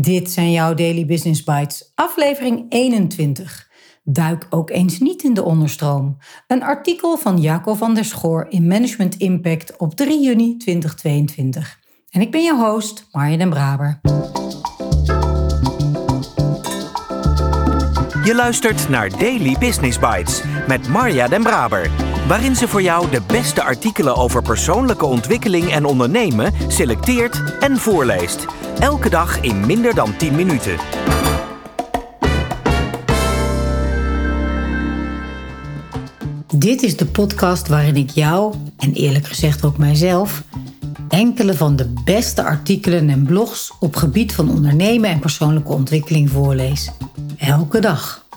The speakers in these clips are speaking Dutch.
Dit zijn jouw Daily Business Bytes, aflevering 21. Duik ook eens niet in de onderstroom. Een artikel van Jaco van der Schoor in Management Impact op 3 juni 2022. En ik ben je host, Marja den Braber. Je luistert naar Daily Business Bytes met Marja den Braber, waarin ze voor jou de beste artikelen over persoonlijke ontwikkeling en ondernemen selecteert en voorleest. Elke dag in minder dan 10 minuten. Dit is de podcast waarin ik jou, en eerlijk gezegd ook mijzelf, enkele van de beste artikelen en blogs op gebied van ondernemen en persoonlijke ontwikkeling voorlees. Elke dag.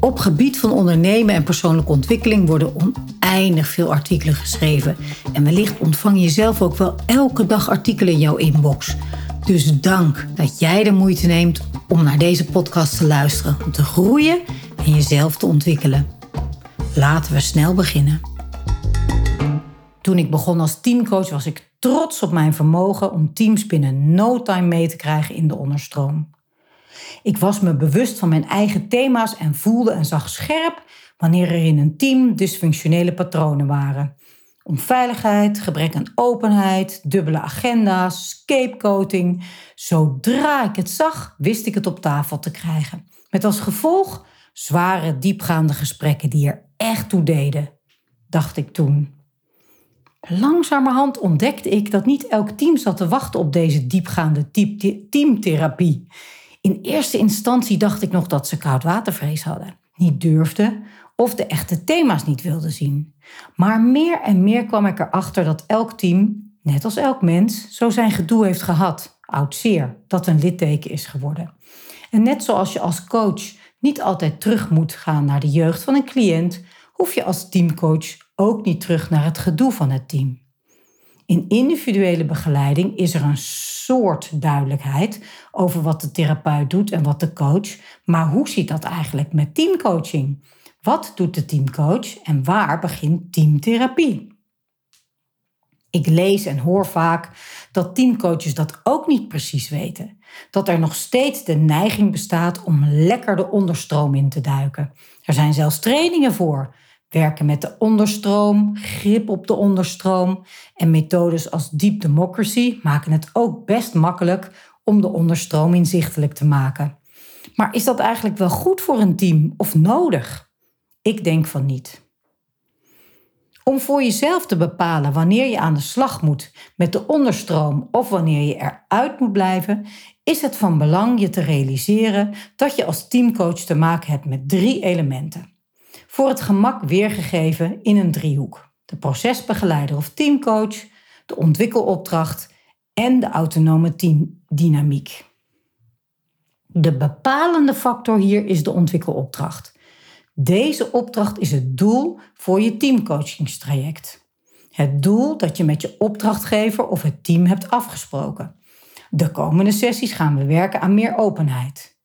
Op gebied van ondernemen en persoonlijke ontwikkeling worden oneindig veel artikelen geschreven. En wellicht ontvang je zelf ook wel elke dag artikelen in jouw inbox. Dus dank dat jij de moeite neemt om naar deze podcast te luisteren, om te groeien en jezelf te ontwikkelen. Laten we snel beginnen. Toen ik begon als teamcoach was ik trots op mijn vermogen om teams binnen no time mee te krijgen in de onderstroom. Ik was me bewust van mijn eigen thema's en voelde en zag scherp wanneer er in een team dysfunctionele patronen waren. Onveiligheid, gebrek aan openheid, dubbele agenda's, scapegoating. Zodra ik het zag, wist ik het op tafel te krijgen. Met als gevolg zware, diepgaande gesprekken die er echt toe deden, dacht ik toen. Langzamerhand ontdekte ik dat niet elk team zat te wachten op deze diepgaande teamtherapie. In eerste instantie dacht ik nog dat ze koudwatervrees hadden, niet durfden of de echte thema's niet wilden zien. Maar meer en meer kwam ik erachter dat elk team, net als elk mens, zo zijn gedoe heeft gehad. Oud zeer, dat een litteken is geworden. En net zoals je als coach niet altijd terug moet gaan naar de jeugd van een cliënt, hoef je als teamcoach ook niet terug naar het gedoe van het team. In individuele begeleiding is er een soort duidelijkheid over wat de therapeut doet en wat de coach. Maar hoe zit dat eigenlijk met teamcoaching? Wat doet de teamcoach en waar begint teamtherapie? Ik lees en hoor vaak dat teamcoaches dat ook niet precies weten. Dat er nog steeds de neiging bestaat om lekker de onderstroom in te duiken. Er zijn zelfs trainingen voor. Werken met de onderstroom, grip op de onderstroom en methodes als Deep Democracy maken het ook best makkelijk om de onderstroom inzichtelijk te maken. Maar is dat eigenlijk wel goed voor een team of nodig? Ik denk van niet. Om voor jezelf te bepalen wanneer je aan de slag moet met de onderstroom of wanneer je eruit moet blijven, is het van belang je te realiseren dat je als teamcoach te maken hebt met 3 elementen. Voor het gemak weergegeven in een driehoek. De procesbegeleider of teamcoach, de ontwikkelopdracht en de autonome teamdynamiek. De bepalende factor hier is de ontwikkelopdracht. Deze opdracht is het doel voor je teamcoachingstraject. Het doel dat je met je opdrachtgever of het team hebt afgesproken. De komende sessies gaan we werken aan meer openheid.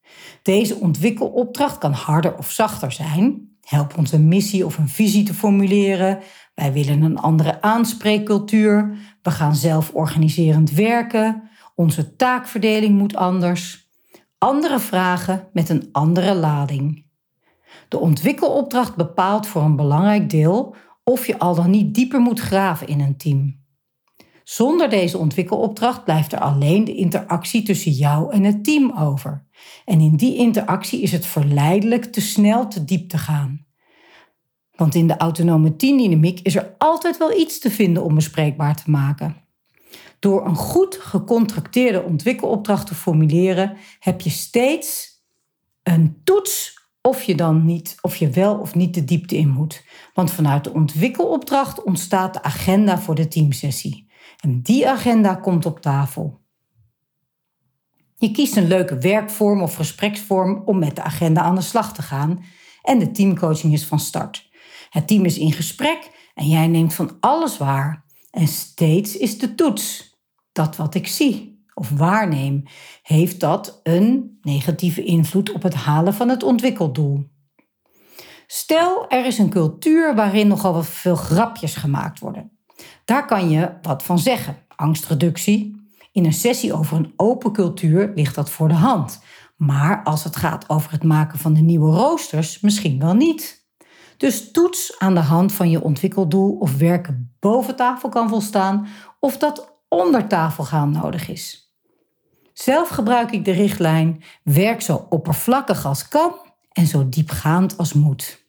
Deze ontwikkelopdracht kan harder of zachter zijn. Help ons een missie of een visie te formuleren. Wij willen een andere aanspreekcultuur. We gaan zelforganiserend werken. Onze taakverdeling moet anders. Andere vragen met een andere lading. De ontwikkelopdracht bepaalt voor een belangrijk deel of je al dan niet dieper moet graven in een team. Zonder deze ontwikkelopdracht blijft er alleen de interactie tussen jou en het team over. En in die interactie is het verleidelijk te snel te diep te gaan. Want in de autonome teamdynamiek is er altijd wel iets te vinden om bespreekbaar te maken. Door een goed gecontracteerde ontwikkelopdracht te formuleren, heb je steeds een toets of je wel of niet de diepte in moet. Want vanuit de ontwikkelopdracht ontstaat de agenda voor de teamsessie. En die agenda komt op tafel. Je kiest een leuke werkvorm of gespreksvorm om met de agenda aan de slag te gaan. En de teamcoaching is van start. Het team is in gesprek en jij neemt van alles waar. En steeds is de toets. Dat wat ik zie of waarneem, heeft dat een negatieve invloed op het halen van het ontwikkeldoel. Stel, er is een cultuur waarin nogal wat veel grapjes gemaakt worden. Daar kan je wat van zeggen. Angstreductie, In een sessie over een open cultuur ligt dat voor de hand. Maar als het gaat over het maken van de nieuwe roosters, misschien wel niet. Dus toets aan de hand van je ontwikkeldoel of werken boven tafel kan volstaan of dat onder tafel gaan nodig is. Zelf gebruik ik de richtlijn: werk zo oppervlakkig als kan en zo diepgaand als moet.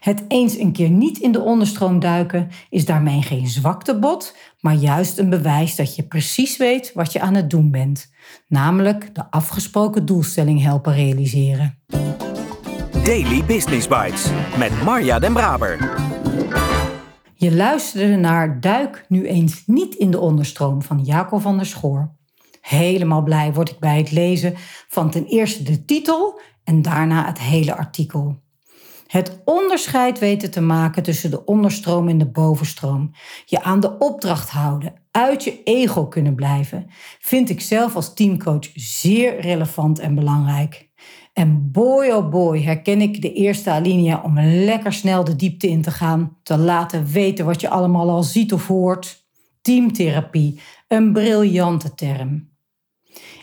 Het eens een keer niet in de onderstroom duiken is daarmee geen zwaktebod, maar juist een bewijs dat je precies weet wat je aan het doen bent. Namelijk de afgesproken doelstelling helpen realiseren. Daily Business Bytes met Marja den Braber. Je luisterde naar Duik nu eens niet in de onderstroom van Jaco van der Schoor. Helemaal blij word ik bij het lezen van ten eerste de titel en daarna het hele artikel. Het onderscheid weten te maken tussen de onderstroom en de bovenstroom. Je aan de opdracht houden, uit je ego kunnen blijven. Vind ik zelf als teamcoach zeer relevant en belangrijk. En boy oh boy herken ik de eerste alinea om lekker snel de diepte in te gaan. Te laten weten wat je allemaal al ziet of hoort. Teamtherapie, een briljante term.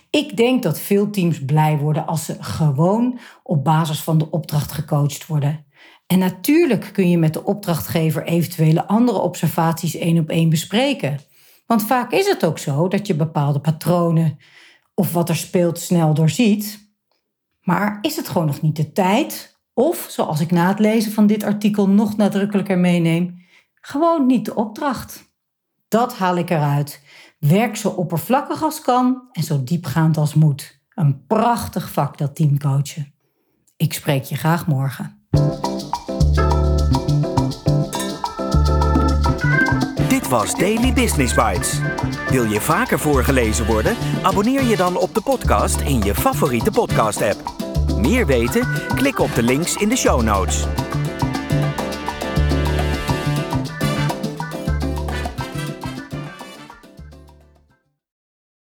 Ik denk dat veel teams blij worden als ze gewoon op basis van de opdracht gecoacht worden. En natuurlijk kun je met de opdrachtgever eventuele andere observaties 1-op-1 bespreken. Want vaak is het ook zo dat je bepaalde patronen of wat er speelt snel doorziet. Maar is het gewoon nog niet de tijd? Of, zoals ik na het lezen van dit artikel nog nadrukkelijker meeneem, gewoon niet de opdracht. Dat haal ik eruit. Werk zo oppervlakkig als kan en zo diepgaand als moet. Een prachtig vak, dat teamcoachen. Ik spreek je graag morgen. Dit was Daily Business Bytes. Wil je vaker voorgelezen worden? Abonneer je dan op de podcast in je favoriete podcast-app. Meer weten? Klik op de links in de show notes.